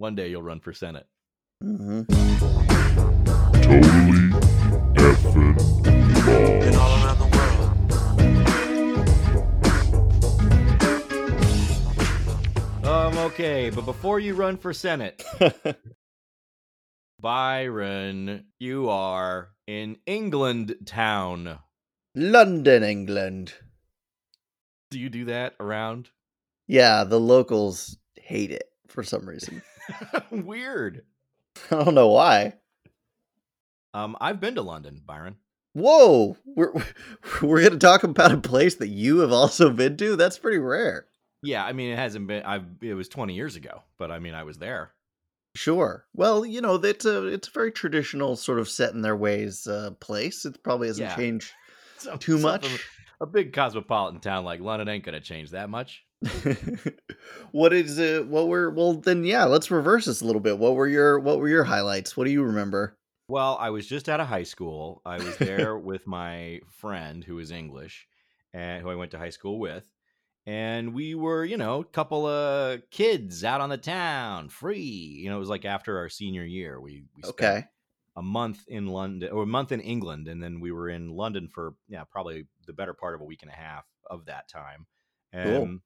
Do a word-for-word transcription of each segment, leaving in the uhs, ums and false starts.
One day you'll run for Senate. Mm-hmm. Totally effing and all around the world. Um, okay, but before you run for Senate, Byron, you are in England town. London, England. Do you do that around? Yeah, the locals hate it for some reason. Weird. I don't know why. Um, I've been to London, Byron. Whoa! We're we're going to talk about a place that you have also been to? That's pretty rare. Yeah, I mean, it hasn't been... I've. It was twenty years ago, but I mean, I was there. Sure. Well, you know, it's a, it's a very traditional sort of set in their ways uh, place. It probably hasn't yeah. changed some, too much. A big cosmopolitan town like London ain't going to change that much. What is it? What were, well then, yeah, let's reverse this a little bit. What were your, what were your highlights? What do you remember? Well, I was just out of high school. I was there with my friend who is English and who I went to high school with. And we were, you know, a couple of kids out on the town free, you know, it was like after our senior year, we, we spent okay. a month in London or a month in England. And then we were in London for, yeah, probably the better part of a week and a half of that time. And, cool.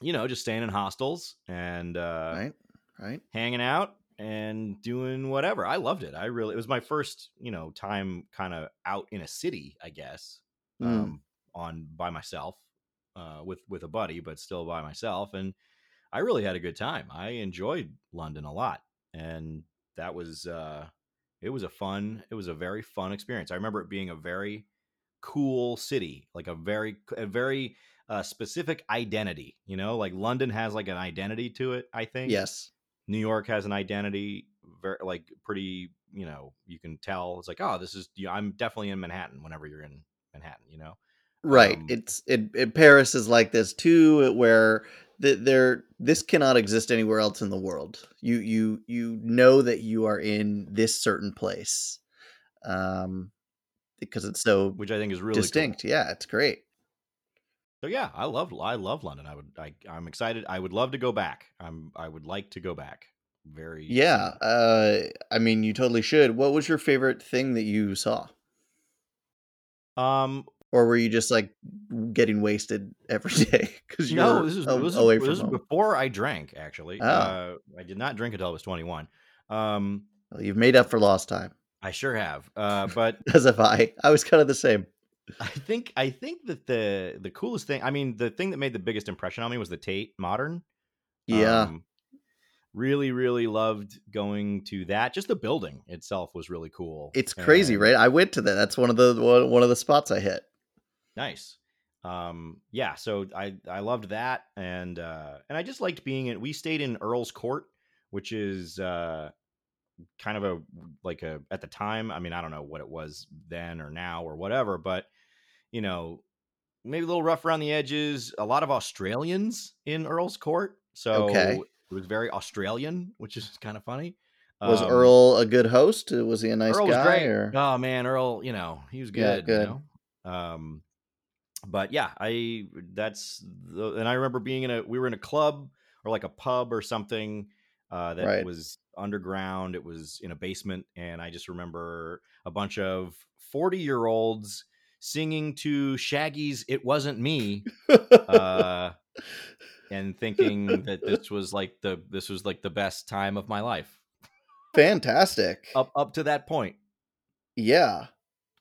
you know, just staying in hostels and uh, right, right, hanging out and doing whatever. I loved it. I really, it was my first, you know, time kind of out in a city, I guess, mm. um, on by myself uh, with, with a buddy, but still by myself. And I really had a good time. I enjoyed London a lot. And that was, uh, it was a fun, it was a very fun experience. I remember it being a very cool city, like a very, a very, a specific identity, you know, like London has like an identity to it, I think. Yes. New York has an identity, very like pretty, you know, you can tell it's like, oh, this is, you know, I'm definitely in Manhattan whenever you're in Manhattan, you know? Right. Um, it's it, it. Paris is like this too, where th- there, this cannot exist anywhere else in the world. You, you, you know that you are in this certain place. Um, because it's so, which I think is really distinct. Cool. Yeah. It's great. So yeah, I love I love London. I would I I'm excited. I would love to go back. I'm I would like to go back. Very yeah. Uh, I mean, you totally should. What was your favorite thing that you saw? Um, or were you just like getting wasted every day? Because you no, this is a, this, away is, from this is before I drank. Actually, oh. uh, I did not drink until I was twenty-one. Um, well, you've made up for lost time. I sure have. Uh, but as if I I was kind of the same. I think I think that the the coolest thing, I mean, the thing that made the biggest impression on me was the Tate Modern. Yeah. Um, really, really loved going to that. Just the building itself was really cool. It's crazy, and, right? I went to that. That's one of the one, one of the spots I hit. Nice. Um, yeah. So I, I loved that. And uh, and I just liked being in. We stayed in Earl's Court, which is uh, kind of a like a at the time. I mean, I don't know what it was then or now or whatever, but. You know, maybe a little rough around the edges, a lot of Australians in Earl's Court. So okay. It was very Australian, which is kind of funny. Was um, Earl a good host? Was he a nice Earl guy? Was great. Or... Oh man, Earl, you know, he was good. Yeah, good. You know? Um, but yeah, I, that's, the, and I remember being in a, we were in a club or like a pub or something uh, that right. was underground. It was in a basement. And I just remember a bunch of forty year olds singing to Shaggy's "It Wasn't Me," uh, and thinking that this was like the this was like the best time of my life. Fantastic. Up up to that point. Yeah,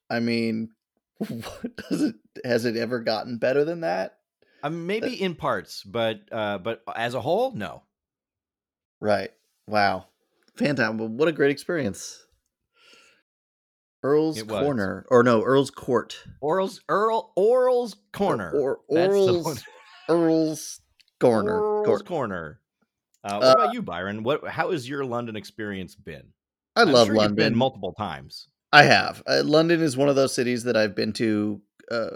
I mean, what does it has it ever gotten better than that? I mean, maybe that, in parts, but uh, but as a whole, no. Right. Wow. Fantastic. What a great experience. Earl's it Corner, was. or no, Earl's Court. Earl's Earl Earl's Corner, or, or Earl's Earl's Corner. Earl's Court. Corner. Uh, what uh, about you, Byron? What? How has your London experience been? I I'm love sure London. You've been multiple times. I have. Uh, London is one of those cities that I've been to uh,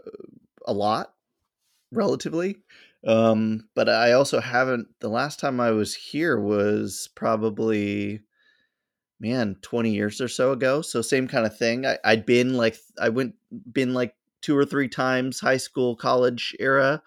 a lot, relatively. Um, but I also haven't. The last time I was here was probably. Man, twenty years or so ago. So same kind of thing. I, I'd been like, I went, been like two or three times high school, college era,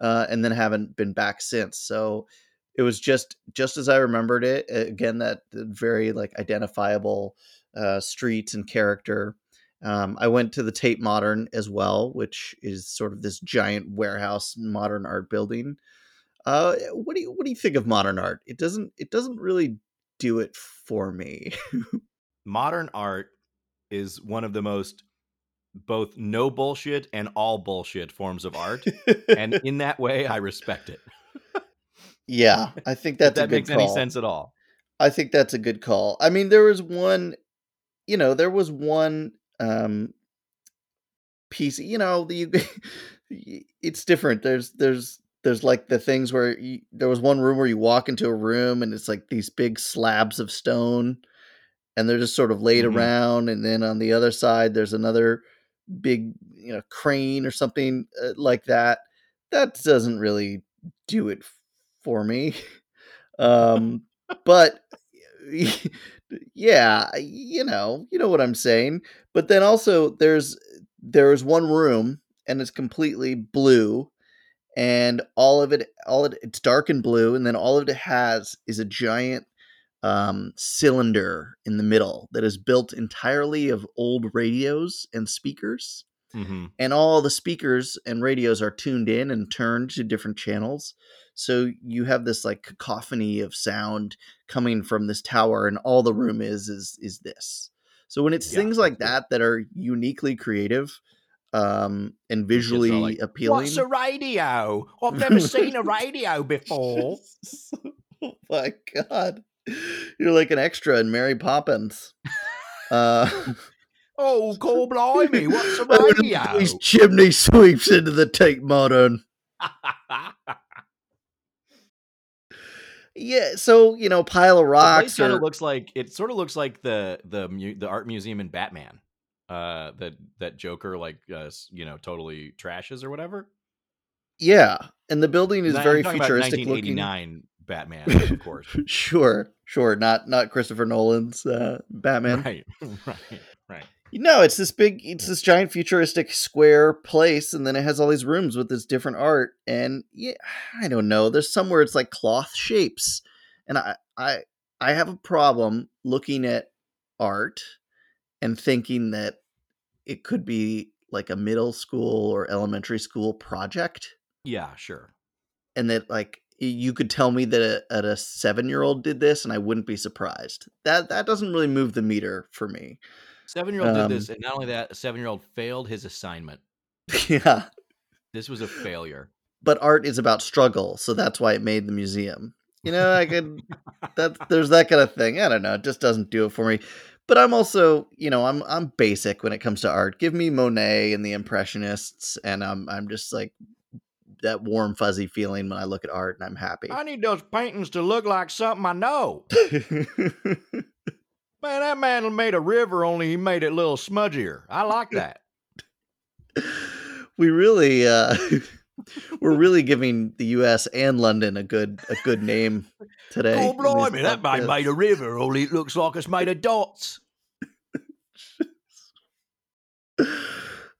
uh, and then haven't been back since. So it was just just as I remembered it. Again, that very like identifiable uh, street and character. Um, I went to the Tate Modern as well, which is sort of this giant warehouse modern art building. Uh, what do you what do you think of modern art? It doesn't it doesn't really do it for me. Modern art is one of the most both no bullshit and all bullshit forms of art, and in that way, I respect it. Yeah, I think that's if that a good makes call. Any sense at all. I think that's a good call. I mean, there was one, you know, there was one. Um, piece, you know, you, it's different. There's, there's, there's like the things where you, there was one room where you walk into a room and it's like these big slabs of stone and they're just sort of laid mm-hmm. around. And then on the other side, there's another big, you know, crane or something like that. That doesn't really do it for me. Um, but yeah, you know, you know what I'm saying. But then also there's there's one room and it's completely blue and all of it all it it's dark and blue, and then all of it has is a giant um cylinder in the middle that is built entirely of old radios and speakers. Mm-hmm. And all the speakers and radios are tuned in and turned to different channels. So you have this like cacophony of sound coming from this tower, and all the room is, is, is this. So when it's yeah, things like that, that are uniquely creative, um, and visually like, appealing. What's a radio? I've never seen a radio before. Oh my God. You're like an extra in Mary Poppins. Uh, oh, call blimey. What's a radio? These chimney sweeps into the Tate Modern. Yeah, so you know, pile of rocks. It sort of looks like it. Sort of looks like the the the art museum in Batman, uh, that that Joker like uh, you know totally trashes or whatever. Yeah, and the building is I'm very futuristic about nineteen eighty-nine looking. nineteen eighty-nine Batman, of course. Sure, sure, not not Christopher Nolan's uh, Batman. Right, right, right. You know, it's this big, it's this giant futuristic square place, and then it has all these rooms with this different art. And yeah, I don't know. There's somewhere it's like cloth shapes, and I, I, I have a problem looking at art and thinking that it could be like a middle school or elementary school project. Yeah, sure. And that like you could tell me that a, a seven-year-old did this, and I wouldn't be surprised. That that doesn't really move the meter for me. Seven-year-old um, did this, and not only that, a seven-year-old failed his assignment. Yeah. This was a failure. But art is about struggle, so that's why it made the museum. You know, I could, that, there's that kind of thing. I don't know. It just doesn't do it for me. But I'm also, you know, I'm I'm basic when it comes to art. Give me Monet and the Impressionists, and I'm I'm just like that warm, fuzzy feeling when I look at art, and I'm happy. I need those paintings to look like something I know. Man, that man made a river, only he made it a little smudgier. I like that. We really, uh, we're really giving the U S and London a good, a good name today. Oh, blimey, that man made a river, only it looks like it's made of dots.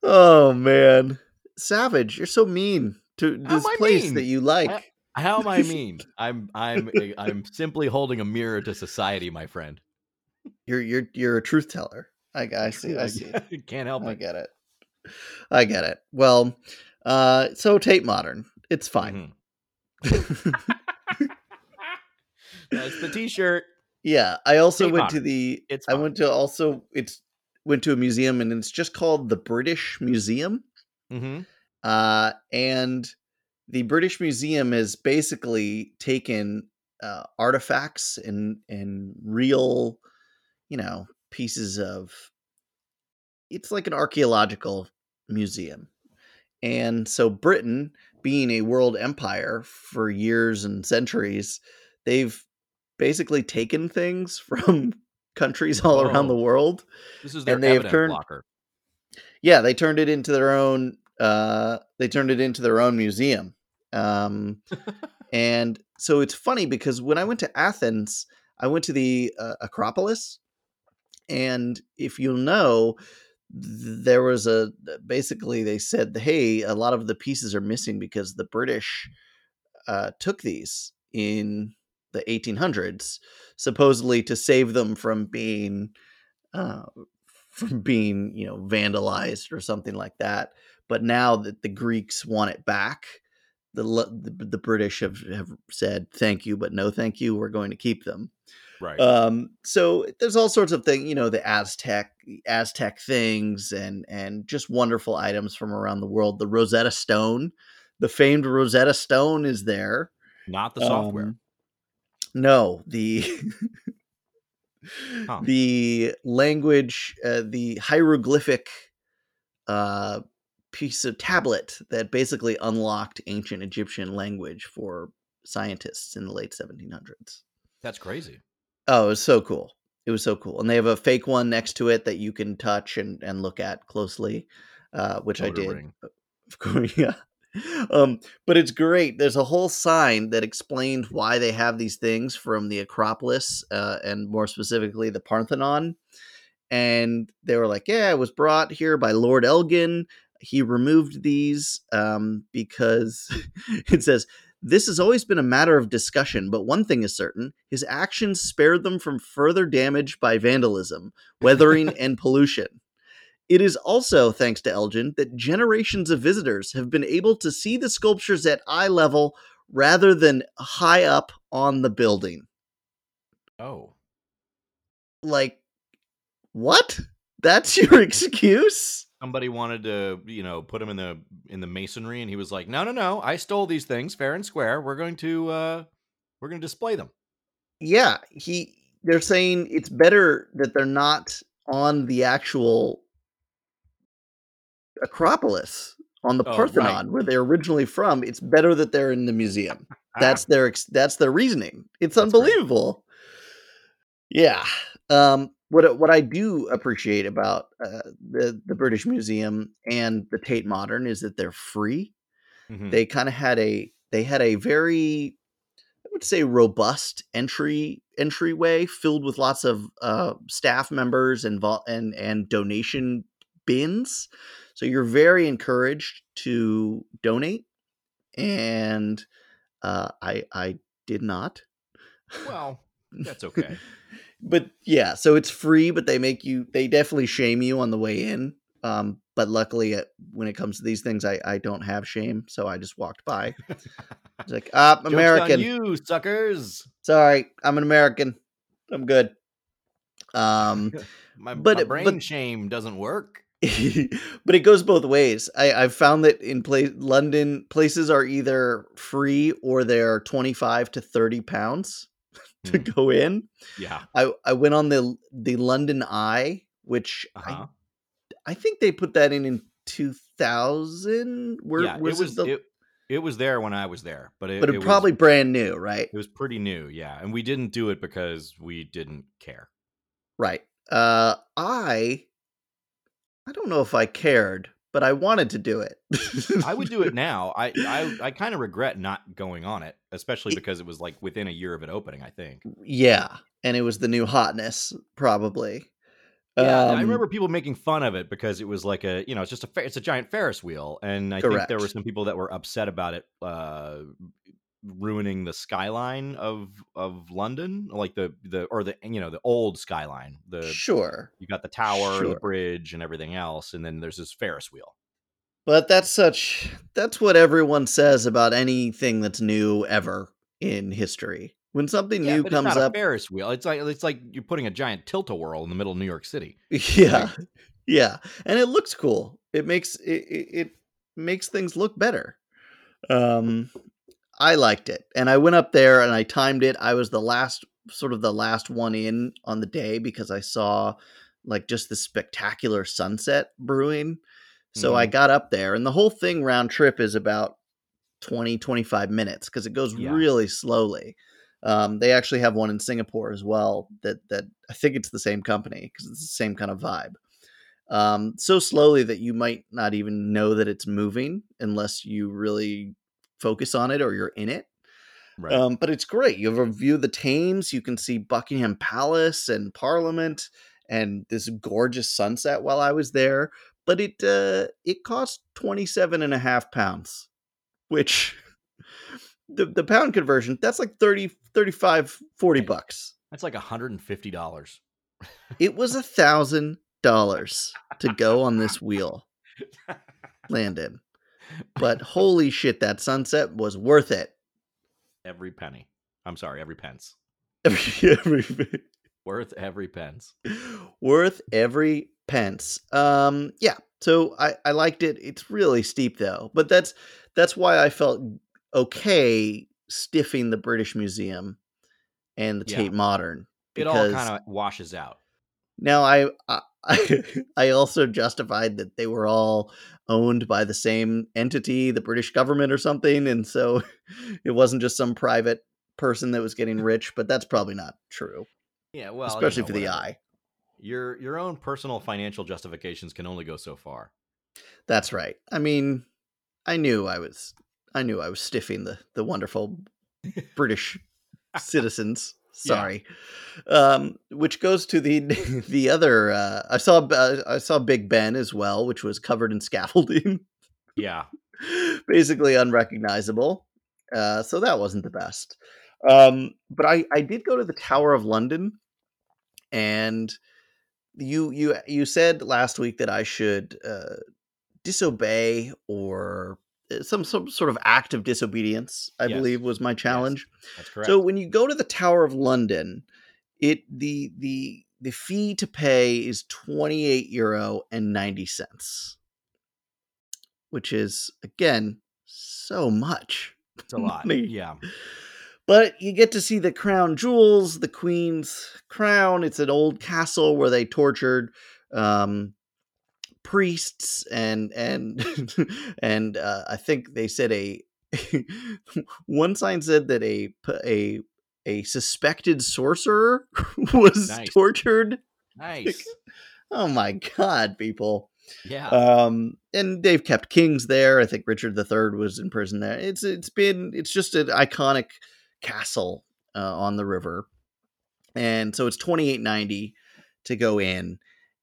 Oh, man. Savage, you're so mean to this place mean? That you like. I, how am I mean? I'm, I'm, I'm simply holding a mirror to society, my friend. You're you're you're a truth teller. I, I see. I see. Can't help. I it. get it. I get it. Well, uh, so Tate Modern, it's fine. Mm-hmm. That's the T-shirt. Yeah, I also Tate went Modern. to the. It's I fine. went to also it's went to a museum, and it's just called the British Museum. Mm-hmm. Uh, and the British Museum has basically taken uh, artifacts and and real. You know, pieces of, it's like an archaeological museum. And so Britain, being a world empire for years and centuries, they've basically taken things from countries all Whoa. around the world. This is their and they evidence have turned, blocker. Yeah, they turned it into their own, uh, they turned it into their own museum. Um, and so it's funny because when I went to Athens, I went to the uh, Acropolis. And if you know, there was a, basically they said, hey, a lot of the pieces are missing because the British uh, took these in the eighteen hundreds, supposedly to save them from being uh, from being, you know, vandalized or something like that. But now that the Greeks want it back, the the, the British have, have said, thank you, but no thank you. We're going to keep them. Right. Um, so there's all sorts of things, you know, the Aztec, Aztec things and, and just wonderful items from around the world. The Rosetta Stone, the famed Rosetta Stone is there. Not the software. Um, no, the, huh. the language, uh, the hieroglyphic, uh, piece of tablet that basically unlocked ancient Egyptian language for scientists in the late seventeen hundreds. That's crazy. Oh, it was so cool. It was so cool. And they have a fake one next to it that you can touch and, and look at closely, uh, which Motor I did. Ring. Of course, yeah. Um, but it's great. There's a whole sign that explains why they have these things from the Acropolis, uh, and more specifically the Parthenon. And they were like, yeah, it was brought here by Lord Elgin. He removed these um, because it says, this has always been a matter of discussion, but one thing is certain. His actions spared them from further damage by vandalism, weathering, and pollution. It is also, thanks to Elgin, that generations of visitors have been able to see the sculptures at eye level rather than high up on the building. Oh. Like, what? That's your excuse? Somebody wanted to, you know, put him in the in the masonry, and he was like, "No, no, no! I stole these things, fair and square. We're going to uh, we're going to display them." Yeah, he. They're saying it's better that they're not on the actual Acropolis, on the oh, Parthenon, right. where they're originally from. It's better that they're in the museum. That's their that's their reasoning. It's that's unbelievable. Great. Yeah. Um, What what I do appreciate about uh, the the British Museum and the Tate Modern is that they're free. Mm-hmm. They kind of had a they had a very, I would say, robust entry entryway filled with lots of uh, staff members and and and donation bins. So you're very encouraged to donate, and uh, I I did not. Well, that's okay. But yeah, so it's free, but they make you, they definitely shame you on the way in. Um, but luckily it, when it comes to these things, I, I don't have shame. So I just walked by. It's like, ah, I'm American. Joke's on you, suckers. Sorry. I'm an American. I'm good. Um, my, but, my brain but, shame doesn't work. But it goes both ways. I, I've found that in place, London places are either free or they're twenty-five to thirty pounds. To go in. Yeah. I, I went on the the London Eye, which uh-huh. I I think they put that in in two thousand. Where, yeah, was it was the... it, it was there when I was there, but it, but it, it probably was, brand new, right? It was pretty new, yeah. And we didn't do it because we didn't care. Right. Uh I I don't know if I cared, but I wanted to do it. I would do it now. I I, I kind of regret not going on it, especially because it was like within a year of it opening, I think. Yeah. And it was the new hotness, probably. Yeah. Um, I remember people making fun of it because it was like a, you know, it's just a, it's a giant Ferris wheel. And I correct. think there were some people that were upset about it uh, ruining the skyline of, of London, like the, the, or the, you know, the old skyline, the sure. You got the tower, sure. the bridge and everything else. And then there's this Ferris wheel. But that's such, that's what everyone says about anything that's new ever in history. When something yeah, new but comes it's not up, a Ferris wheel. It's like, it's like you're putting a giant tilt-a-whirl in the middle of New York City. Yeah. Like, yeah. And it looks cool. It makes, it, it makes things look better. Um, I liked it. And I went up there and I timed it. I was the last, sort of the last one in on the day because I saw like just the spectacular sunset brewing. So I got up there and the whole thing round trip is about twenty, twenty-five minutes because it goes yeah. really slowly. Um, they actually have one in Singapore as well that that I think it's the same company because it's the same kind of vibe. Um, so slowly that you might not even know that it's moving unless you really focus on it or you're in it. Right. Um, but it's great. You have a view of the Thames. You can see Buckingham Palace and Parliament and this gorgeous sunset while I was there. But it uh, it cost twenty-seven and a half pounds, which the, the pound conversion, that's like thirty, thirty-five, forty bucks. That's like one hundred fifty dollars. It was a thousand dollars to go on this wheel, Landon. But holy shit, that sunset was worth it. Every penny. I'm sorry, every pence. Every, every worth every pence. Worth every pence. Um, yeah. So I, I liked it. It's really steep though, but that's that's why I felt okay stiffing the British Museum and the yeah. Tate Modern. It all kind of washes out. Now I, I I also justified that they were all owned by the same entity, the British government or something, and so it wasn't just some private person that was getting rich. But that's probably not true. Yeah, well, especially you know, for whatever. The eye. Your your own personal financial justifications can only go so far. That's right. I mean, I knew I was I knew I was stiffing the the wonderful British citizens. Sorry, yeah. um, which goes to the the other. Uh, I saw uh, I saw Big Ben as well, which was covered in scaffolding. Yeah, basically unrecognizable. Uh, so that wasn't the best. Um, but I, I did go to the Tower of London, and you you you said last week that I should uh, disobey or. Some, some sort of act of disobedience, I yes. believe, was my challenge. Yes. That's correct. So when you go to the Tower of London, it the the the fee to pay is twenty-eight euro and ninety cents, which is again so much. It's a lot, yeah. But you get to see the crown jewels, the Queen's crown. It's an old castle where they tortured. Um, priests and and and uh, I think they said a one sign said that a a a suspected sorcerer was nice. tortured. Nice. Oh my God, people. Yeah. Um and they've kept kings there. I think Richard the Third was in prison there. It's it's been it's just an iconic castle uh, on the river. And so it's twenty-eight ninety to go in.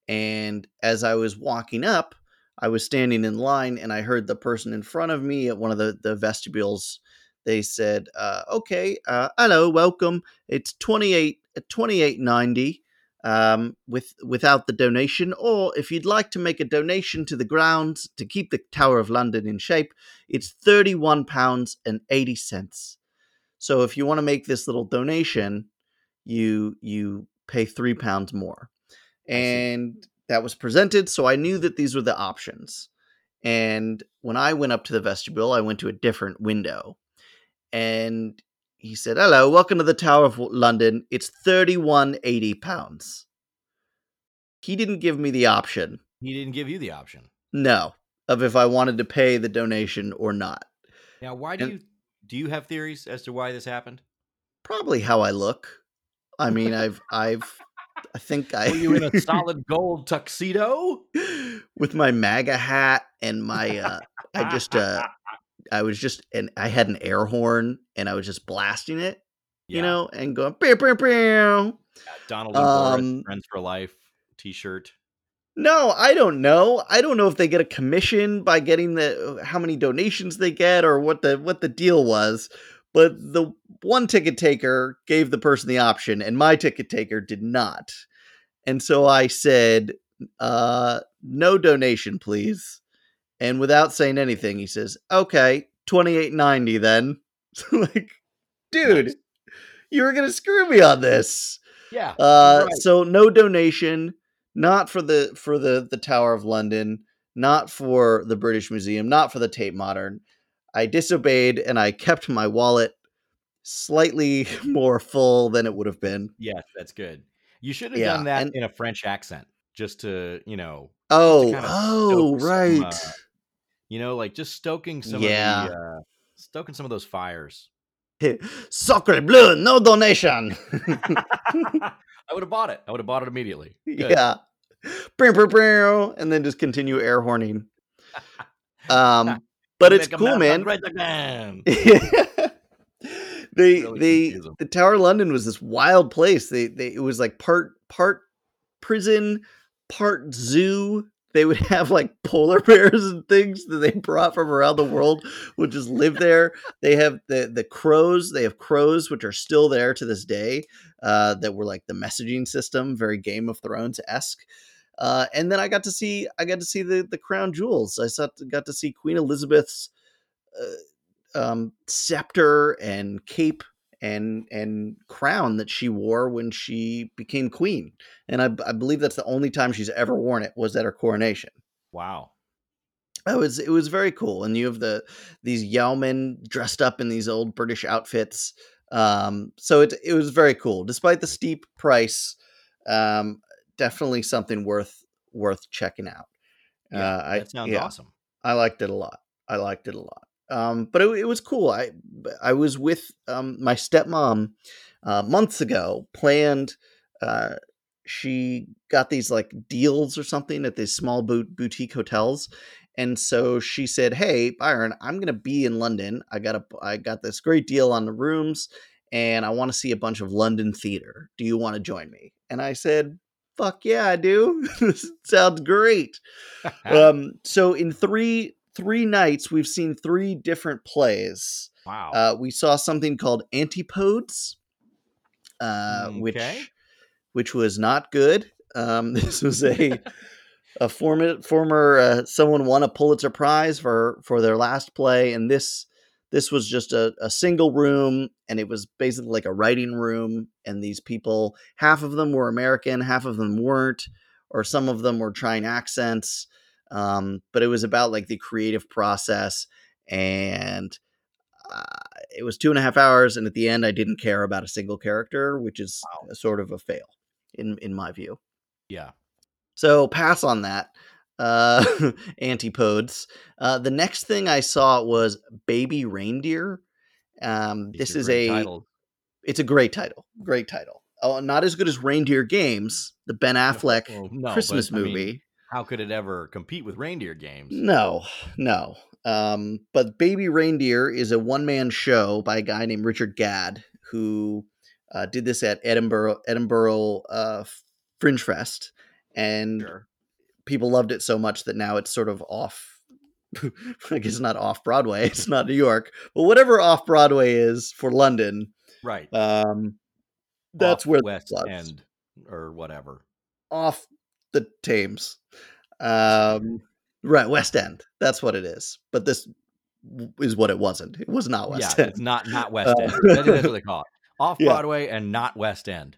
And as I was walking up, I was standing in line and I heard the person in front of me at one of the, the vestibules. They said, uh, okay, uh, hello, welcome. It's twenty-eight, twenty-eight ninety um, with, without the donation. Or if you'd like to make a donation to the grounds to keep the Tower of London in shape, it's thirty-one pounds and eighty cents. So if you want to make this little donation, you, you pay three pounds more. And that was presented, so I knew that these were the options. And when I went up to the vestibule, I went to a different window. And he said, hello, welcome to the Tower of London. It's thirty-one eighty pounds. He didn't give me the option. He didn't give you the option? No, of if I wanted to pay the donation or not. Now, why do and, you do you have theories as to why this happened? Probably how I look. I mean, I've I've... I think I. Were you in a solid gold tuxedo with my MAGA hat and my? Uh, I just, uh, I was just, and I had an air horn and I was just blasting it, yeah. you know, and going pew pew pew. Yeah, Donald and um, Boris, Friends for Life T-shirt. No, I don't know. I don't know if they get a commission by getting the how many donations they get or what the what the deal was. But the one ticket taker gave the person the option, and my ticket taker did not. And so I said, uh, no donation, please. And without saying anything, he says, okay, twenty-eight ninety then. So like, dude, nice. You were going to screw me on this. Yeah. Uh, right. So no donation, not for the for the, the Tower of London, not for the British Museum, not for the Tate Modern. I disobeyed and I kept my wallet slightly more full than it would have been. Yes, that's good. You should have yeah, done that and, in a French accent just to, you know. Oh, kind of oh, right. Some, uh, you know, like just stoking some yeah. of the, uh, stoking some of those fires. Sacre bleu, no donation. I would have bought it. I would have bought it immediately. Good. Yeah. And then just continue air horning. Um, But it's cool, man. they, really they, the Tower of London was this wild place. They, they, it was like part, part prison, part zoo. they would have like polar bears and things that they brought from around the world would just live there. They have the, the crows. They have crows, which are still there to this day, uh, that were like the messaging system, very Game of Thrones-esque. Uh, and then I got to see, I got to see the, the crown jewels. I saw, got to see Queen Elizabeth's uh, um, scepter and cape and and crown that she wore when she became queen. And I, I believe that's the only time she's ever worn it was at her coronation. Wow. It was, it was very cool. And you have the these yeomen dressed up in these old British outfits. Um, so it, it was very cool. Despite the steep price, um, definitely something worth worth checking out. Yeah, uh, I, that sounds yeah, awesome. I liked it a lot. I liked it a lot. Um, but it, it was cool. I I was with um, my stepmom uh, months ago. Planned. Uh, she got these like deals or something at these small boot boutique hotels, and so she said, "Hey, Byron, I'm gonna be in London. I got a I got this great deal on the rooms, and I want to see a bunch of London theater. Do you want to join me?" And I said, fuck yeah, I do. This sounds great. um, so in three three nights, we've seen three different plays. Wow. Uh, we saw something called Antipodes, uh, okay. which which was not good. Um, this was a a former former uh, someone won a Pulitzer Prize for for their last play, and this this was just a, a single room, and it was basically like a writing room. And these people, half of them were American, half of them weren't, or some of them were trying accents. Um, but it was about like the creative process, and uh, it was two and a half hours. And at the end, I didn't care about a single character, which is wow. a sort of a fail in, in my view. Yeah. So pass on that. Uh, Antipodes. Uh, the next thing I saw was Baby Reindeer. Um, it's this is a, title. It's a great title. Great title. Oh, not as good as Reindeer Games, the Ben Affleck no, no, Christmas but, movie. I mean, how could it ever compete with Reindeer Games? No, no. Um, but Baby Reindeer is a one-man show by a guy named Richard Gadd, who uh, did this at Edinburgh Edinburgh uh, Fringe Fest, and. Sure. People loved it so much that now it's sort of off. I guess not off Broadway. It's not New York, but whatever off Broadway is for London, right? Um, that's off where West End or whatever off the Thames, um, right? West End. That's what it is. But this is what it wasn't. It was not West yeah, End. It's not not West End. Uh, that's what they call it. Off yeah. Broadway and not West End.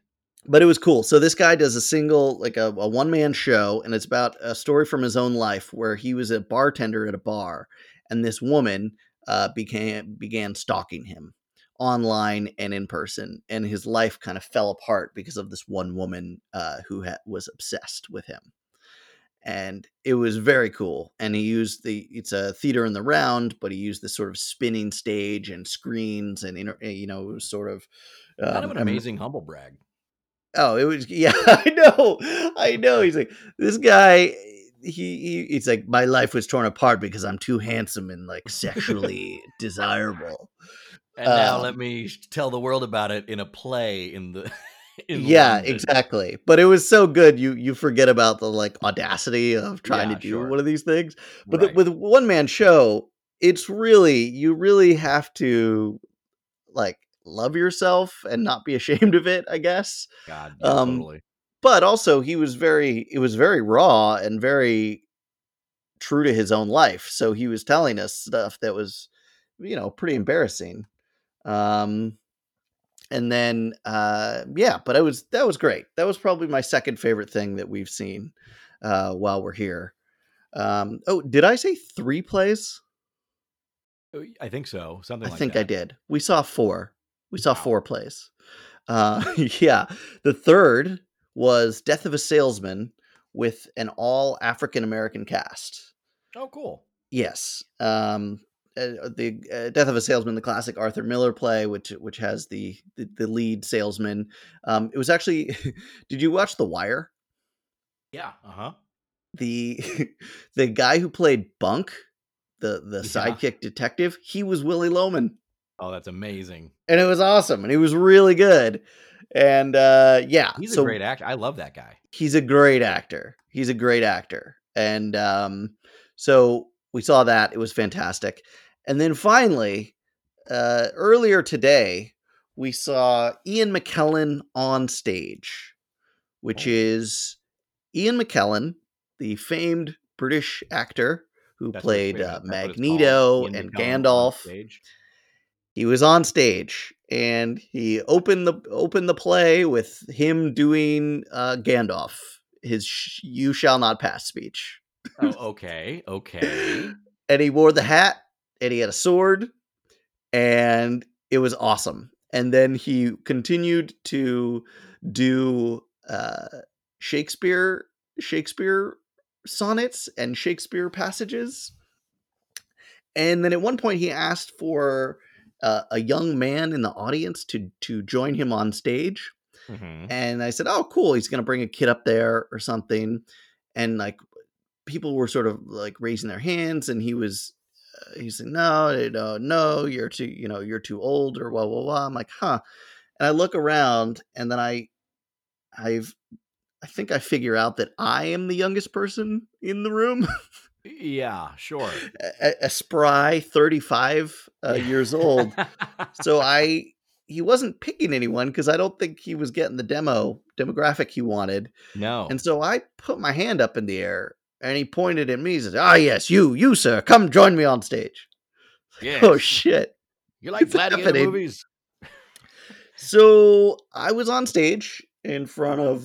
But it was cool. So this guy does a single, like a, a one-man show, and it's about a story from his own life where he was a bartender at a bar, and this woman uh, began began stalking him online and in person, and his life kind of fell apart because of this one woman uh, who ha- was obsessed with him. And it was very cool. And he used the, it's a theater in the round, but he used this sort of spinning stage and screens and, inter- you know, it was sort of... Um, kind of an amazing humble brag. Oh, it was, yeah, I know. I know. He's like, this guy, he, he he's like, my life was torn apart because I'm too handsome and like sexually desirable. And um, now let me tell the world about it in a play in the, in yeah, London. Exactly. But it was so good. You, you forget about the like audacity of trying yeah, to do sure. one of these things. But right. the, with one man show, it's really, you really have to like, love yourself and not be ashamed of it, I guess. God, yeah, um, totally. But also he was very, it was very raw and very true to his own life. So he was telling us stuff that was, you know, pretty embarrassing. Um, and then, uh, yeah, but I was, that was great. That was probably my second favorite thing that we've seen, uh, while we're here. Um, oh, did I say three plays? I think so. Something I like think that. I did. We saw four. We saw four plays. Uh, yeah. The third was Death of a Salesman with an all African-American cast. Oh, cool. Yes. Um, uh, the uh, Death of a Salesman, the classic Arthur Miller play, which which has the, the, the lead salesman. Um, it was actually, did you watch The Wire? Yeah. Uh-huh. The, the guy who played Bunk, the, the yeah. sidekick detective, he was Willie Loman. Oh, that's amazing. And it was awesome. And he was really good. And uh, yeah. He's so, a great actor. I love that guy. He's a great actor. He's a great actor. And um, so we saw that. It was fantastic. And then finally, uh, earlier today, we saw Ian McKellen on stage, which is Ian McKellen, the famed British actor who That's played uh, Magneto and Gandalf. He was on stage, and he opened the opened the play with him doing uh, Gandalf, his sh- "You Shall Not Pass" speech. Oh, okay, okay. And he wore the hat, and he had a sword, and it was awesome. And then he continued to do uh, Shakespeare Shakespeare sonnets and Shakespeare passages. And then at one point, he asked for Uh, a young man in the audience to to join him on stage. Mm-hmm. And I said, oh, cool. He's going to bring a kid up there or something. And like people were sort of like raising their hands, and he was, uh, he said, no, no, no, you're too, you know, you're too old or blah, blah, blah. I'm like, huh. And I look around, and then I, I've, I think I figure out that I am the youngest person in the room. Yeah, sure. A, a spry thirty-five uh, years old. So I, he wasn't picking anyone because I don't think he was getting the demo demographic he wanted. No. And so I put my hand up in the air, and he pointed at me. He says, ah, yes, you, you, sir, come join me on stage. Yes. Oh, shit. You like gladiator movies? So I was on stage in front of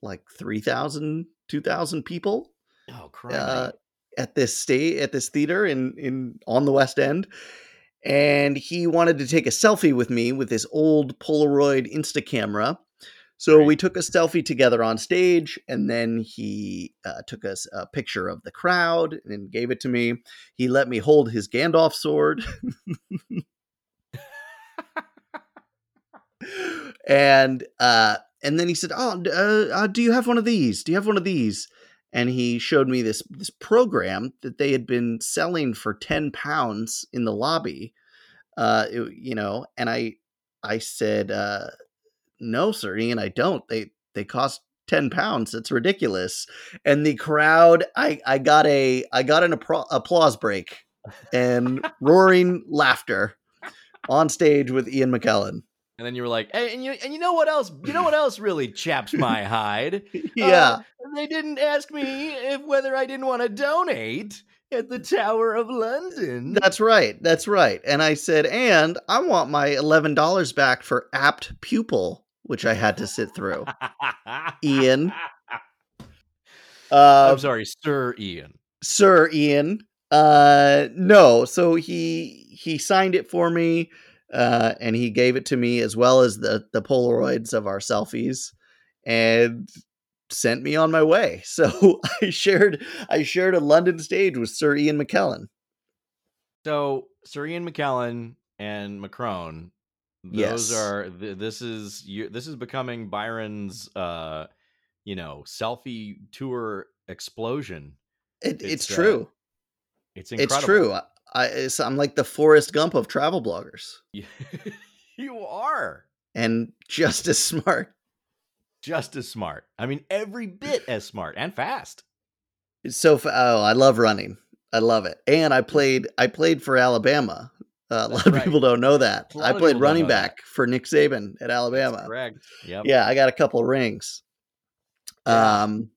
like three thousand, two thousand people. Oh, crap. Uh, at this state at this theater in, in on the West End. And he wanted to take a selfie with me with this old Polaroid Insta camera. So right. We took a selfie together on stage, and then he uh, took us a picture of the crowd and gave it to me. He let me hold his Gandalf sword. and uh, and then he said, "Oh, uh, uh, do you have one of these? Do you have one of these?" And he showed me this this program that they had been selling for ten pounds in the lobby, uh, it, you know. And I I said, uh, no, sir, Ian, I don't. They they cost ten pounds. It's ridiculous. And the crowd, I, I got a I got an appra- applause break and roaring laughter on stage with Ian McKellen. And then you were like, hey, and you and you know what else? You know what else really chaps my hide? Yeah, uh, they didn't ask me if whether I didn't want to donate at the Tower of London. That's right. That's right. And I said, and I want my eleven dollars back for apt pupil, which I had to sit through. Ian, uh, I'm sorry, Sir Ian, Sir Ian. Uh, no. So he he signed it for me. Uh, and he gave it to me, as well as the, the Polaroids of our selfies, and sent me on my way. So I shared I shared a London stage with Sir Ian McKellen. So Sir Ian McKellen and Macron, those yes. are this is this is becoming Byron's uh, you know selfie tour explosion. It, it's, it's true. Uh, it's incredible. It's true. I, so I'm like the Forrest Gump of travel bloggers. You are. And just as smart. Just as smart. I mean, every bit as smart and fast. It's so fa- oh, I love running. I love it. And I played I played for Alabama. Uh, a lot of right. people don't know that. I played running back that. for Nick Saban at Alabama. That's correct. Yep. Yeah, I got a couple rings. Yeah. Um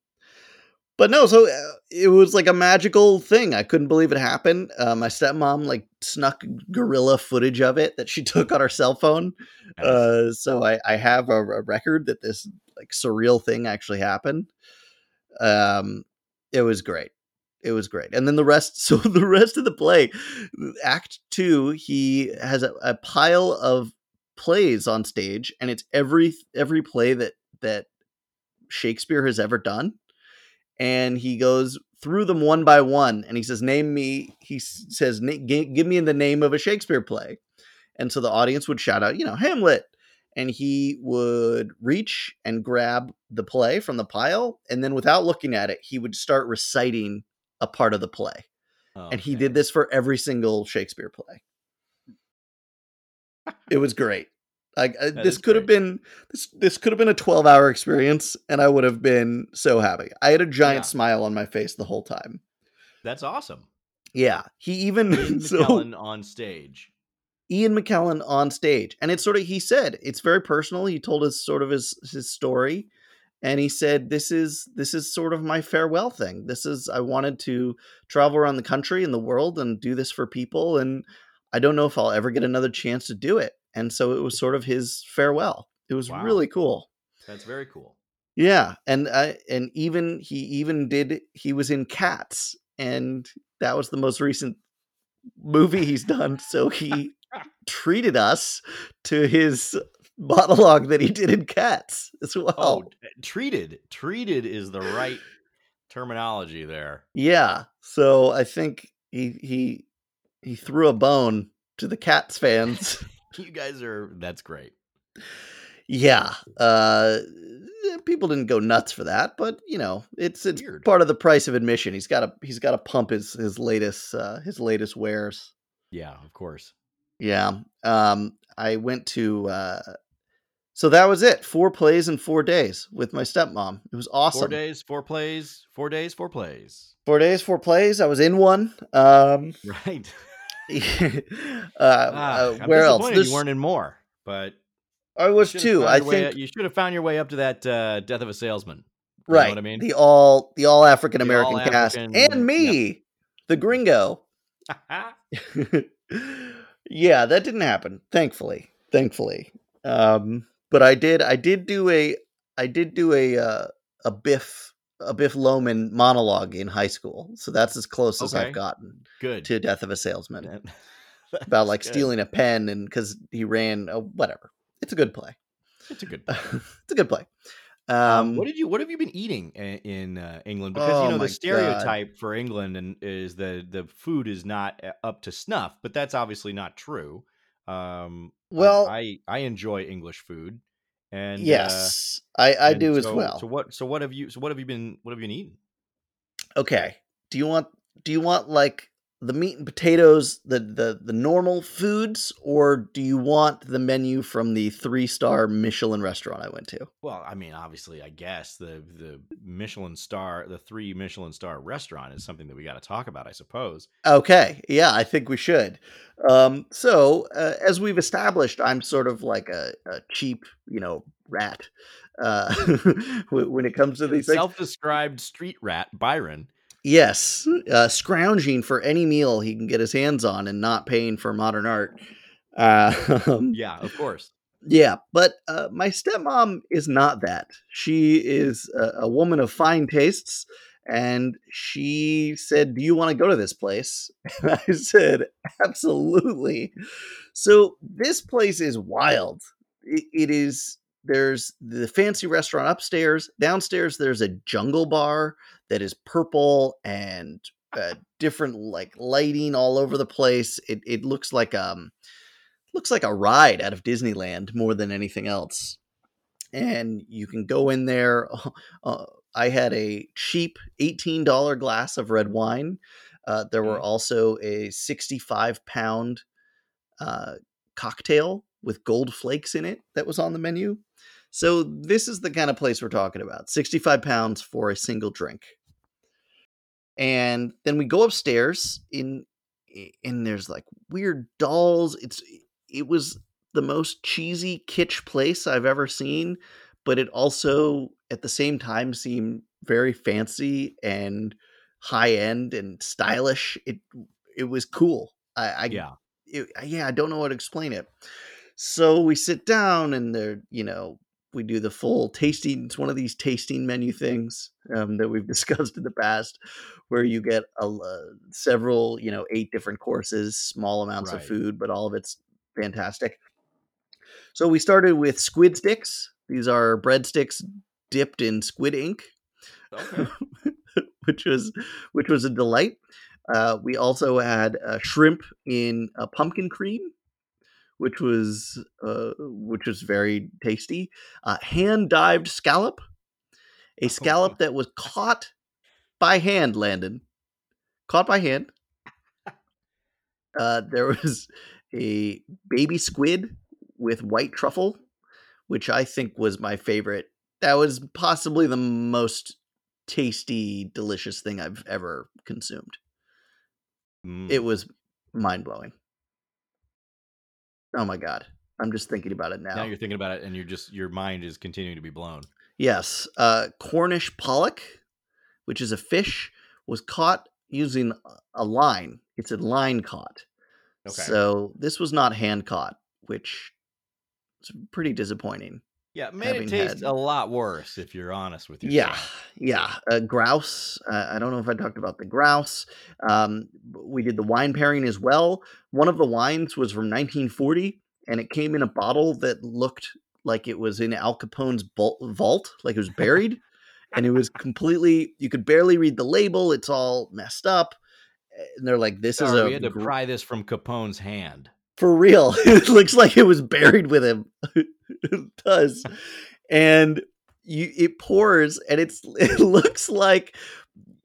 But no, so it was like a magical thing. I couldn't believe it happened. Uh, my stepmom like snuck gorilla footage of it that she took on her cell phone. Nice. Uh, so I, I have a, a record that this like surreal thing actually happened. Um, it was great. It was great. And then the rest. So the rest of the play, act two, he has a, a pile of plays on stage, and it's every every play that that Shakespeare has ever done. And he goes through them one by one, and he says, name me, he says, give me the name of a Shakespeare play. And so the audience would shout out, you know, Hamlet. And he would reach and grab the play from the pile. And then without looking at it, he would start reciting a part of the play. Oh, and he man. did this for every single Shakespeare play. It was great. Like uh, this could great. have been this this could have been a twelve hour experience, and I would have been so happy. I had a giant yeah. smile on my face the whole time. That's awesome. Yeah, he even Ian so, McKellen on stage. Ian McKellen on stage, and it's sort of he said it's very personal. He told us sort of his his story, and he said this is this is sort of my farewell thing. This is I wanted to travel around the country and the world and do this for people, and I don't know if I'll ever get another chance to do it. And so it was sort of his farewell. It was wow. really cool. That's very cool. Yeah. And uh, and even he even did. He was in Cats. And that was the most recent movie he's done. So he treated us to his monologue that he did in Cats as well. Oh, treated. Treated is the right terminology there. Yeah. So I think he he he threw a bone to the Cats fans. You guys are, that's great. Yeah. Uh, people didn't go nuts for that, but you know, it's, it's Weird. part of the price of admission. He's got to, he's got to pump his, his latest, uh, his latest wares. Yeah, of course. Yeah. Um, I went to, uh, so that was it. Four plays in four days with my stepmom. It was awesome. Four days, four plays, four days, four plays, four days, four plays. I was in one. Um, right. uh, ah, uh, where else? There's... You weren't in more, but I was too. I think up, you should have found your way up to that uh, Death of a Salesman. You right. Know what I mean, the all the all African American cast and me, yep. the gringo. Yeah, that didn't happen. Thankfully, thankfully. Um, but I did. I did do a. I did do a uh, a Biff. a Biff Loman monologue in high school. So that's as close okay. as I've gotten good. to Death of a Salesman about like good. stealing a pen. And cause he ran, oh, whatever. It's a good play. It's a good, play. It's a good play. Um, um, what did you, what have you been eating in uh, England? Because oh you know, the stereotype God. for England and is that the food is not up to snuff, but that's obviously not true. Um, well, I, I, I enjoy English food. And yes, uh, I, I and do so, as well. So what, so what have you, so what have you been, what have you been eating? Okay. Do you want, do you want like the meat and potatoes, the, the, the normal foods, or do you want the menu from the three star Michelin restaurant I went to? Well, I mean, obviously I guess the, the Michelin star, the three Michelin star restaurant is something that we got to talk about, I suppose. Okay. Yeah, I think we should. Um, so uh, as we've established, I'm sort of like a, a cheap, you know, rat uh, when it comes to these things. Self-described street rat, Byron. Yes, uh, scrounging for any meal he can get his hands on and not paying for modern art. Uh, yeah, of course. Yeah, but uh, my stepmom is not that. She is a, a woman of fine tastes. And she said, "Do you want to go to this place?" And I said, "Absolutely." So this place is wild. It, it is. There's the fancy restaurant upstairs. Downstairs, there's a jungle bar that is purple and uh, different like lighting all over the place. It it looks like um looks like a ride out of Disneyland more than anything else. And you can go in there. Uh, I had a cheap eighteen dollars glass of red wine. Uh, there were also a sixty-five pound uh, cocktail with gold flakes in it that was on the menu. So this is the kind of place we're talking about. sixty-five pounds for a single drink. And then we go upstairs in, and there's like weird dolls. It's, it was the most cheesy kitsch place I've ever seen, but it also at the same time seemed very fancy and high end and stylish. It it was cool. I, I yeah. It, yeah, I don't know how to explain it. So we sit down and there, you know, we do the full tasting. It's one of these tasting menu things um, that we've discussed in the past, where you get a, uh, several, you know, eight different courses, small amounts right. of food, but all of it's fantastic. So we started with squid sticks. These are breadsticks dipped in squid ink, okay. which was which was a delight. Uh, we also had uh, shrimp in a pumpkin cream, which was uh, which was very tasty. Uh, hand dived scallop, a scallop that was caught by hand. Landon, caught by hand. Uh, there was a baby squid with white truffle, which I think was my favorite. That was possibly the most tasty, delicious thing I've ever consumed. Mm. It was mind-blowing. Oh my God. I'm just thinking about it now. Now you're thinking about it and you're just, your mind is continuing to be blown. Yes. Uh, Cornish pollock, which is a fish, was caught using a line. It's a line caught. Okay. So this was not hand caught, which is pretty disappointing. Yeah. It made it taste had... a lot worse if you're honest with yourself. Yeah. Yeah. Uh, grouse. Uh, I don't know if I talked about the grouse. Um, we did the wine pairing as well. One of the wines was from nineteen forty. And it came in a bottle that looked like it was in Al Capone's vault, like it was buried. And it was completely, you could barely read the label. It's all messed up. And they're like, this Sorry, is a... We had to gr- pry this from Capone's hand. For real. It looks like it was buried with him. It does. And you, it pours and it's it looks like,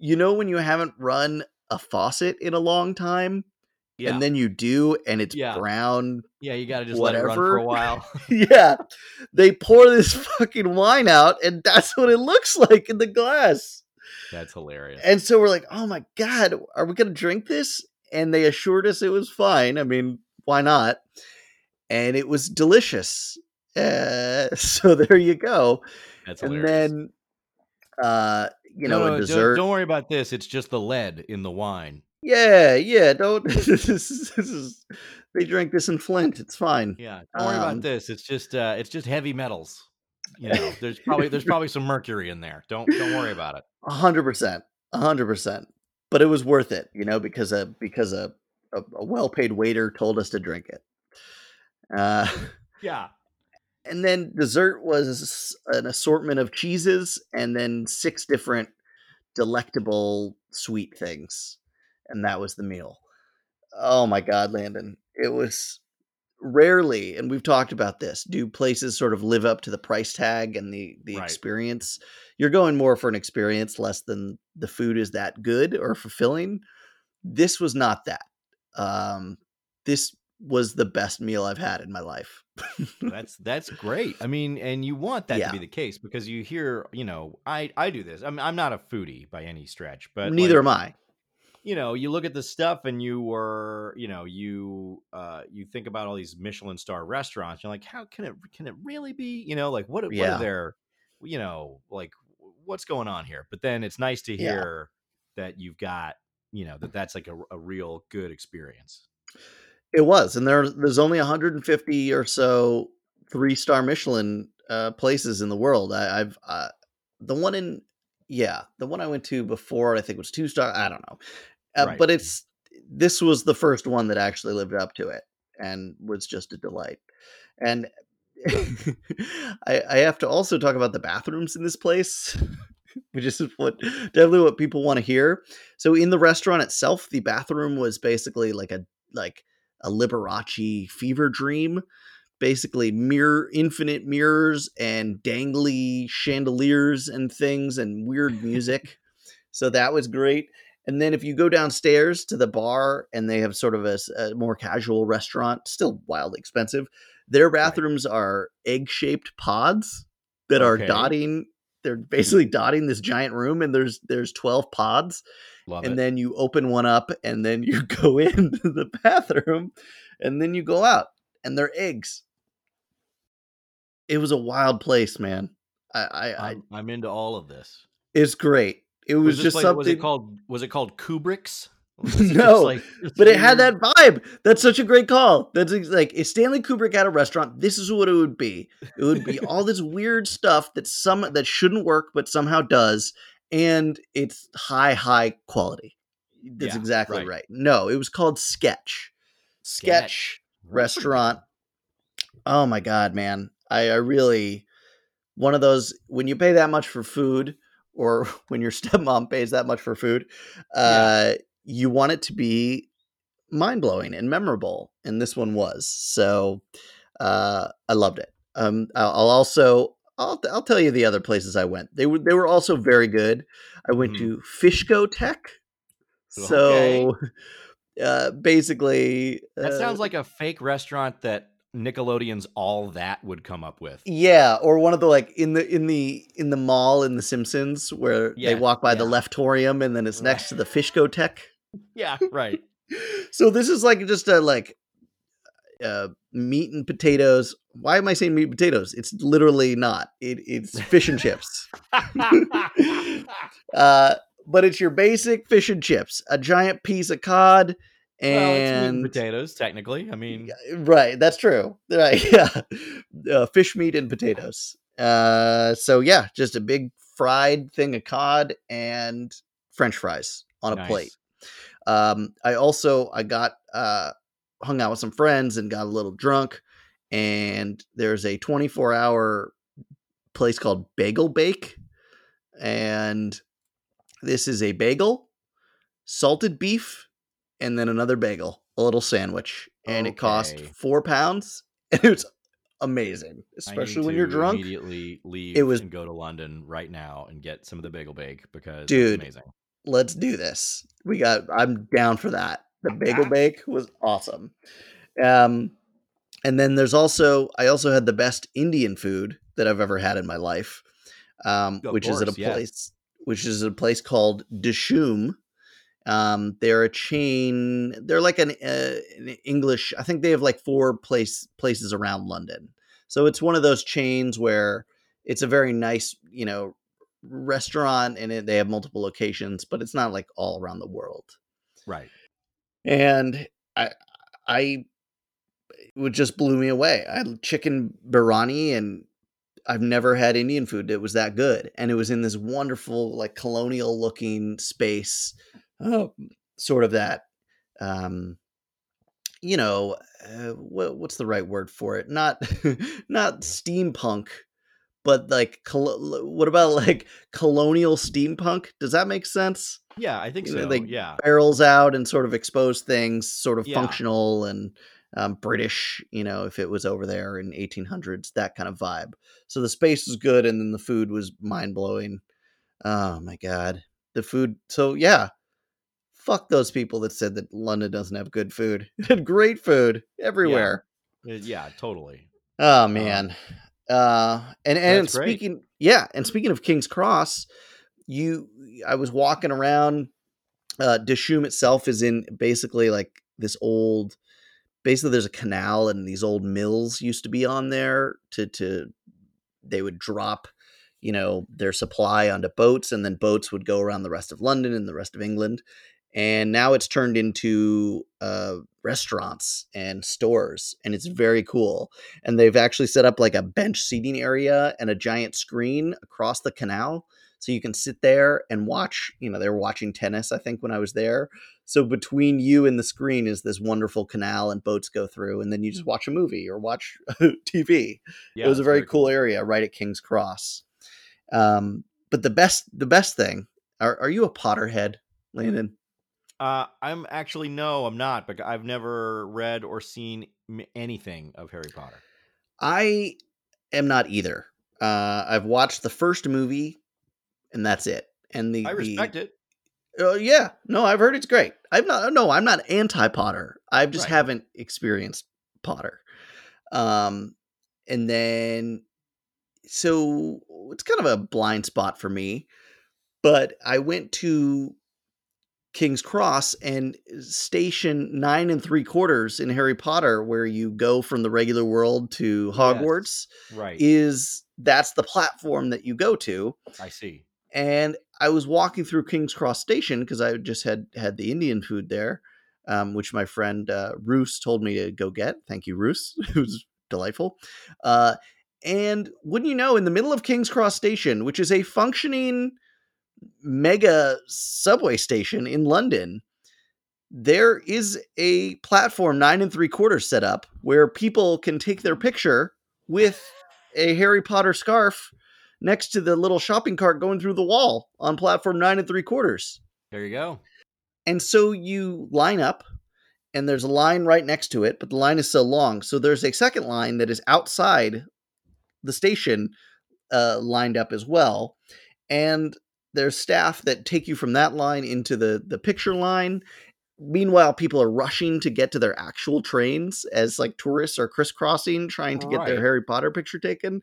you know, when you haven't run a faucet in a long time. Yeah. And then you do, and it's yeah. brown. Yeah, you got to just whatever. Let it run for a while. Yeah. They pour this fucking wine out, and that's what it looks like in the glass. That's hilarious. And so we're like, oh, my God, are we going to drink this? And they assured us it was fine. I mean, why not? And it was delicious. Uh, so there you go. That's hilarious. And then, uh, you no, know, no, a dessert. Don't, don't worry about this. It's just the lead in the wine. Yeah, yeah, don't. this is, this is, they drink this in Flint. It's fine. Yeah, don't worry um, about this. It's just, uh, it's just heavy metals. You know, there's probably there's probably some mercury in there. Don't don't worry about it. A hundred percent, a hundred percent. But it was worth it, you know, because a because a a, a well paid waiter told us to drink it. Uh, yeah. And then dessert was an assortment of cheeses, and then six different delectable sweet things. And that was the meal. Oh my God, Landon. It was rarely, and we've talked about this, do places sort of live up to the price tag and the, the right. experience? You're going more for an experience less than the food is that good or fulfilling. This was not that. Um, this was the best meal I've had in my life. that's that's great. I mean, and you want that yeah. to be the case because you hear, you know, I, I do this. I'm, I'm not a foodie by any stretch. But neither like, am I. You know, you look at the stuff and you were, you know, you uh, you think about all these Michelin star restaurants. You're like, how can it can it really be? You know, like what, what yeah. are their, you know, like what's going on here? But then it's nice to hear yeah. that you've got, you know, that that's like a, a real good experience. It was. And there, there's only one hundred fifty or so three star Michelin uh, places in the world. I, I've uh, the one in. Yeah. The one I went to before, I think was two star. I don't know. Uh, right. But it's, this was the first one that actually lived up to it and was just a delight. And I, I have to also talk about the bathrooms in this place, which is what definitely what people want to hear. So in the restaurant itself, the bathroom was basically like a, like a Liberace fever dream, basically mirror infinite mirrors and dangly chandeliers and things and weird music. So that was great. And then if you go downstairs to the bar and they have sort of a, a more casual restaurant, still wildly expensive, their bathrooms right. are egg-shaped pods that okay. are dotting. They're basically dotting this giant room and there's, there's twelve pods. Love and it. Then you open one up and then you go into the bathroom and then you go out and they're eggs. It was a wild place, man. I, I, I'm, I'm into all of this. It's great. It was, was just like, something. Was it called? Was it called Kubrick's? It no, like, but weird. It had that vibe. That's such a great call. That's like if Stanley Kubrick had a restaurant, this is what it would be. It would be all this weird stuff that some that shouldn't work, but somehow does, and it's high, high quality. That's yeah, exactly right. right. No, it was called Sketch. Sketch. Sketch. Restaurant. Oh my God, man. I, I really, one of those, when you pay that much for food or when your stepmom pays that much for food, uh, yeah. you want it to be mind blowing and memorable. And this one was, so, uh, I loved it. Um, I'll, I'll also, I'll, I'll tell you the other places I went. They were, they were also very good. I went mm-hmm. to Fischcoteque. So okay. Uh, basically, that sounds uh, like a fake restaurant that Nickelodeon's All That would come up with. Yeah, or one of the, like, in the in the in the mall in The Simpsons where yeah, they walk by yeah. the Leftorium and then it's next right. to the Fischcoteque. Yeah, right. So this is like just a like uh, meat and potatoes. Why am I saying meat and potatoes? It's literally not. It it's fish and chips. uh, but it's your basic fish and chips, a giant piece of cod. And well, it's meat and potatoes, technically. I mean, right. That's true. Right. Yeah. Uh, fish, meat, and potatoes. Uh, so yeah, just a big fried thing of cod and French fries on a nice. plate. Um, I also, I got, uh, hung out with some friends and got a little drunk, and there's a twenty-four hour place called Bagel Bake. And this is a bagel, salted beef, and then another bagel, a little sandwich, and okay. it cost four pounds. And it was amazing, especially when you're drunk. Immediately leave it was, and go to London right now and get some of the Bagel Bake, because dude, it's amazing. Let's do this. We got. I'm down for that. The Bagel Bake was awesome. Um, and then there's also I also had the best Indian food that I've ever had in my life, um, which course, is at a yeah. place which is at a place called Dishoom. Um, they're a chain, they're like an, uh, an English, I think they have like four place places around London. So it's one of those chains where it's a very nice, you know, restaurant, and it, they have multiple locations, but it's not like all around the world. Right. And I, I, it just blew me away. I had chicken biryani, and I've never had Indian food that was that good. And it was in this wonderful, like, colonial looking space. Oh, sort of that, um, you know, uh, what, what's the right word for it? Not, not steampunk, but like, col- what about like colonial steampunk? Does that make sense? Yeah, I think so. You know, they yeah. barrels out and sort of expose things, sort of yeah. functional and um, British, you know, if it was over there in eighteen hundreds, that kind of vibe. So the space was good. And then the food was mind blowing. Oh my God. The food. So yeah. Fuck those people that said that London doesn't have good food. It had great food everywhere. Yeah, yeah, totally. Oh man. Um, uh, and and speaking, great. yeah, and speaking of King's Cross, you, I was walking around. Uh, Dishoom itself is in basically like this old. Basically, there's a canal, and these old mills used to be on there. To to, they would drop, you know, their supply onto boats, and then boats would go around the rest of London and the rest of England. And now it's turned into uh, restaurants and stores, and it's very cool. And they've actually set up like a bench seating area and a giant screen across the canal, so you can sit there and watch. You know, they were watching tennis, I think, when I was there. So between you and the screen is this wonderful canal, and boats go through, and then you just watch a movie or watch T V. Yeah, it was a very, very cool, cool area right at King's Cross. Um, but the best, the best thing. Are, are you a Potterhead, Landon? Uh, I'm actually, no, I'm not, but I've never read or seen anything of Harry Potter. I am not either. Uh, I've watched the first movie, and that's it. And the I respect the, it. Uh, yeah, no, I've heard it's great. I'm not, no, I'm not anti-Potter. I just right. haven't experienced Potter. Um, and then, so it's kind of a blind spot for me, but I went to King's Cross and station nine and three quarters in Harry Potter, where you go from the regular world to Hogwarts, yes, right? Is that's the platform that you go to. I see. And I was walking through King's Cross station because I just had had the Indian food there, um, which my friend uh, Roos told me to go get. Thank you, Roos. It was delightful. Uh, and wouldn't you know, in the middle of King's Cross station, which is a functioning mega subway station in London, there is a platform nine and three quarters set up where people can take their picture with a Harry Potter scarf next to the little shopping cart going through the wall on platform nine and three quarters. There you go. And so you line up, and there's a line right next to it, but the line is so long. So there's a second line that is outside the station, uh, lined up as well. And there's staff that take you from that line into the, the picture line. Meanwhile, people are rushing to get to their actual trains as like tourists are crisscrossing, trying to get right. their Harry Potter picture taken.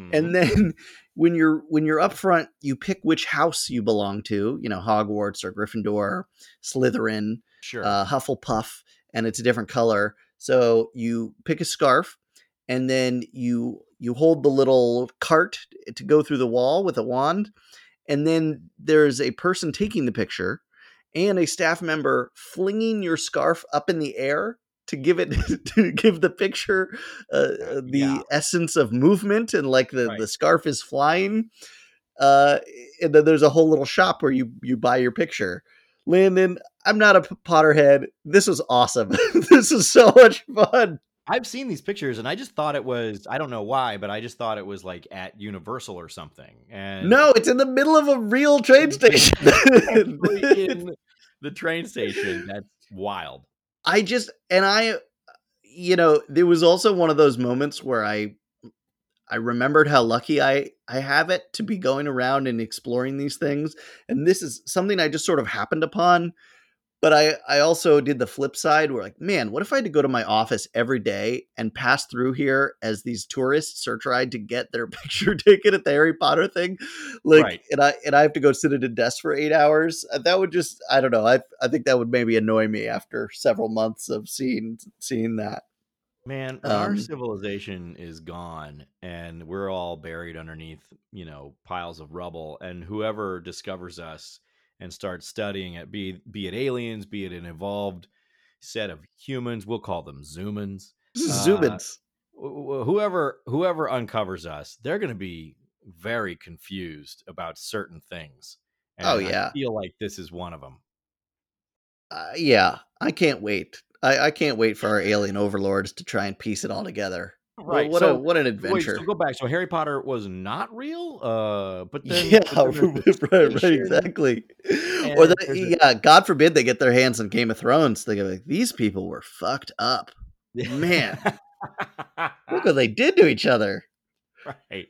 Mm-hmm. And then when you're when you're up front, you pick which house you belong to, you know, Hogwarts or Gryffindor, Slytherin, sure. uh, Hufflepuff, and it's a different color. So you pick a scarf and then you you hold the little cart to go through the wall with a wand. And then there's a person taking the picture and a staff member flinging your scarf up in the air to give it to give the picture uh, the yeah. essence of movement, and like the, right. the scarf is flying. Uh, and then there's a whole little shop where you you buy your picture. Landon, I'm not a Potterhead. This was awesome. This is so much fun. I've seen these pictures and I just thought it was, I don't know why, but I just thought it was like at Universal or something. And no, it's in the middle of a real train station. In the train station. That's wild. I just, and I, you know, there was also one of those moments where I, I remembered how lucky I, I have it to be going around and exploring these things. And this is something I just sort of happened upon. But I, I also did the flip side where like, man, what if I had to go to my office every day and pass through here as these tourists are trying to get their picture taken at the Harry Potter thing? Like, right. and I and I have to go sit at a desk for eight hours. That would just, I don't know. I I think that would maybe annoy me after several months of seeing seeing that. Man, um, our civilization is gone and we're all buried underneath, you know, piles of rubble, and whoever discovers us and start studying it, be be it aliens, be it an evolved set of humans, we'll call them Zoomins. Zoomins. Uh, wh- whoever whoever uncovers us, they're going to be very confused about certain things. And oh yeah, I feel like this is one of them. Uh, yeah, I can't wait. I, I can't wait for our alien overlords to try and piece it all together. Right. Well, what so, a what an adventure! Wait, so go back. So Harry Potter was not real, uh, but then yeah, but then right, right, exactly. And or the, yeah, a... God forbid they get their hands on Game of Thrones. They go like, these people were fucked up, man. Look what they did to each other. Right.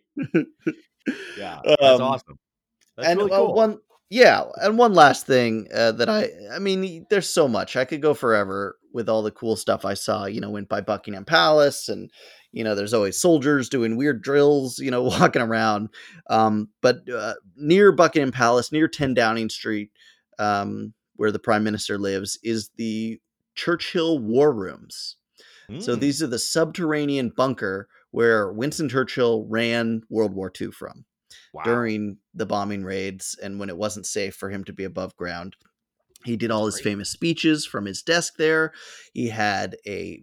Yeah, that's um, awesome. That's and really cool. uh, one, yeah, and one last thing uh, that I, I mean, there's so much I could go forever with all the cool stuff I saw. You know, went by Buckingham Palace and. You know, there's always soldiers doing weird drills, you know, walking around. Um, but uh, near Buckingham Palace, near ten Downing Street, um, where the Prime Minister lives, is the Churchill War Rooms. Mm. So these are the subterranean bunker where Winston Churchill ran World War Two from wow. during the bombing raids and when it wasn't safe for him to be above ground. He did all his famous speeches from his desk there. He had a,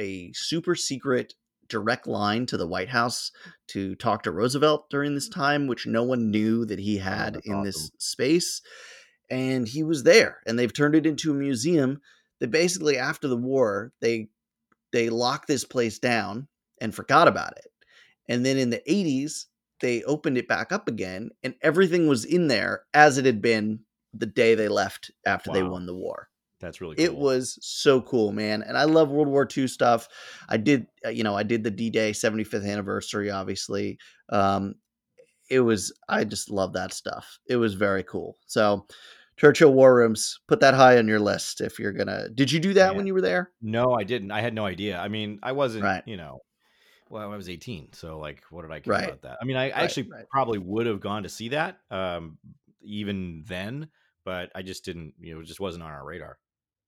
a super secret direct line to the White House to talk to Roosevelt during this time, which no one knew that he had oh, in awesome. This space. And he was there, and they've turned it into a museum that basically after the war, they, they locked this place down and forgot about it. And then in the eighties, they opened it back up again and everything was in there as it had been the day they left after wow. they won the war. That's really cool. It was so cool, man. And I love World War Two stuff. I did, you know, I did the D-Day seventy-fifth anniversary, obviously. Um, it was, I just love that stuff. It was very cool. So Churchill War Rooms, put that high on your list if you're going to, did you do that yeah. when you were there? No, I didn't. I had no idea. I mean, I wasn't, right. you know, well, I was eighteen. So like, what did I care right. about that? I mean, I right, actually right. probably would have gone to see that um, even then, but I just didn't, you know, it just wasn't on our radar.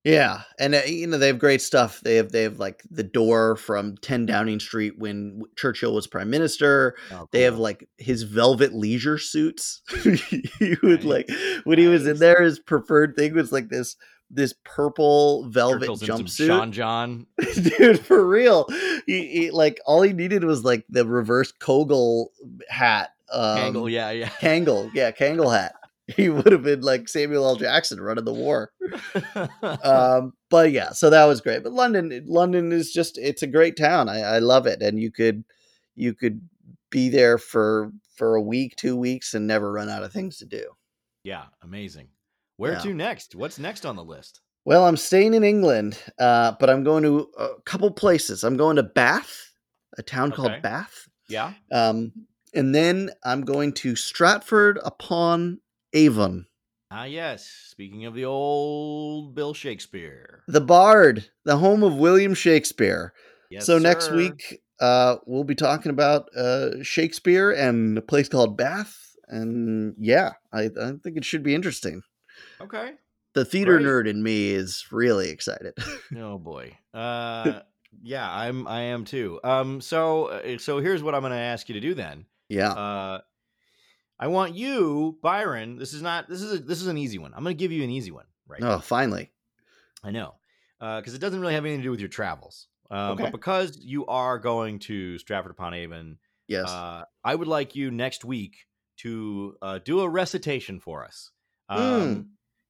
Yeah, and uh, you know, they have great stuff. They have they have like the door from ten Downing Street when Churchill was prime minister. Oh, cool. They have like his velvet leisure suits. He would nice. Like when nice. He was in there, his preferred thing was like this this purple velvet Churchill's jumpsuit. John John, dude, for real. He, he like all he needed was like the reverse Kogel hat. Um, Kangle, yeah, yeah. Kangle, yeah, Kangle hat. He would have been like Samuel L. Jackson running the war. um, but yeah, so that was great. But London, London is just, it's a great town. I, I love it. And you could, you could be there for, for a week, two weeks and never run out of things to do. Yeah. Amazing. Where yeah. to next? What's next on the list? Well, I'm staying in England, uh, but I'm going to a couple places. I'm going to Bath, a town okay. called Bath. Yeah. Um, and then I'm going to Stratford upon Avon. Ah, yes. Speaking of the old Bill Shakespeare. The Bard, the home of William Shakespeare. Yes, so sir. Next week, uh, we'll be talking about uh, Shakespeare and a place called Bath. And yeah, I, I think it should be interesting. Okay. The theater Great. nerd in me is really excited. Oh, boy. Uh, yeah, I'm, I am too. Um, so, so here's what I'm going to ask you to do then. Yeah. Uh, I want you, Byron. This is not. This is a, this is an easy one. I'm going to give you an easy one, right? Oh, now. Finally! I know, because uh, it doesn't really have anything to do with your travels, uh, okay. but because you are going to Stratford upon Avon, yes, uh, I would like you next week to uh, do a recitation for us. Um, mm.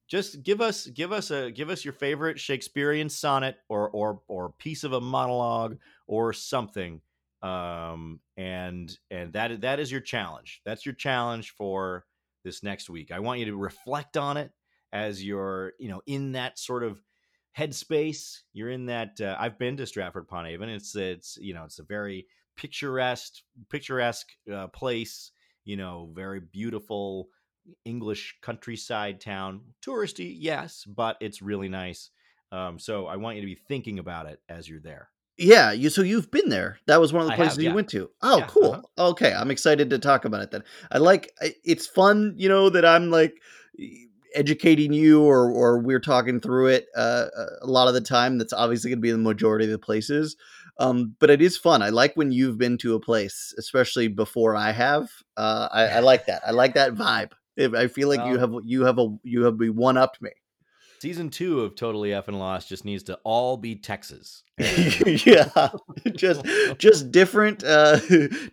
Just give us, give us a, give us your favorite Shakespearean sonnet or or or piece of a monologue or something. Um, and, and that, that is your challenge. That's your challenge for this next week. I want you to reflect on it as you're, you know, in that sort of headspace. You're in that, uh, I've been to Stratford upon Avon. It's, it's, you know, it's a very picturesque, picturesque, uh, place, you know, very beautiful English countryside town, touristy. Yes, but it's really nice. Um, so I want you to be thinking about it as you're there. Yeah, you. So you've been there. That was one of the places have, yeah. you went to. Oh, yeah, cool. Uh-huh. Okay, I'm excited to talk about it then. I like. It's fun, you know, that I'm like educating you, or or we're talking through it uh, a lot of the time. That's obviously going to be the majority of the places, um, but it is fun. I like when you've been to a place, especially before I have. Uh, I, I like that. I like that vibe. I feel like um, you have you have a you have one-upped me. Season two of Totally Effing Lost just needs to all be Texas. yeah, just just different uh,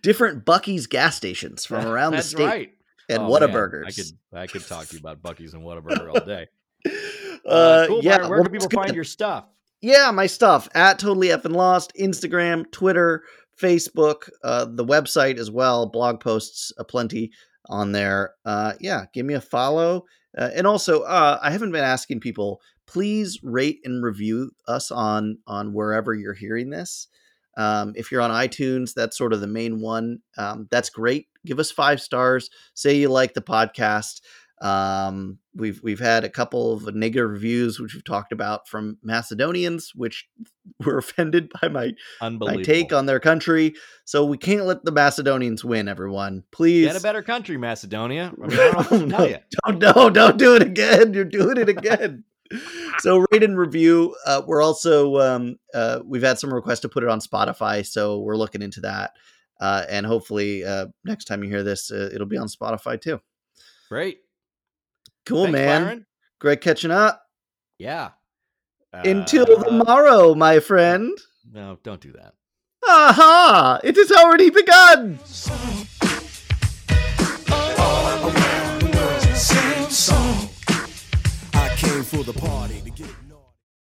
different Buc-ee's gas stations from around That's the state. Right. And oh, Whataburgers. Man. I could I could talk to you about Buc-ee's and Whataburger all day. Uh, uh, cool, yeah, Byron, where can people good. find your stuff? Yeah, my stuff at Totally Effing Lost, Instagram, Twitter, Facebook, uh, the website as well. Blog posts aplenty on there. Uh, yeah, give me a follow. Uh, and also, uh, I haven't been asking people, please rate and review us on on wherever you're hearing this. Um, if you're on iTunes, that's sort of the main one. Um, that's great. Give us five stars. Say you like the podcast. Um, we've we've had a couple of negative reviews, which we've talked about, from Macedonians, which were offended by my, my take on their country. So we can't let the Macedonians win, everyone. Please get a better country, Macedonia. I mean, I don't know what to tell you. Don't, no, don't do it again. You're doing it again. So rate and review. Uh, we're also um, uh, we've had some requests to put it on Spotify, so we're looking into that. Uh, and hopefully uh, next time you hear this, uh, it'll be on Spotify too. Great. Cool, Thanks, man. Byron. Great catching up. Yeah. Uh, Until tomorrow, my friend. No, don't do that. Aha! It has already begun! Song. All around the world, same song. I came for the party to get...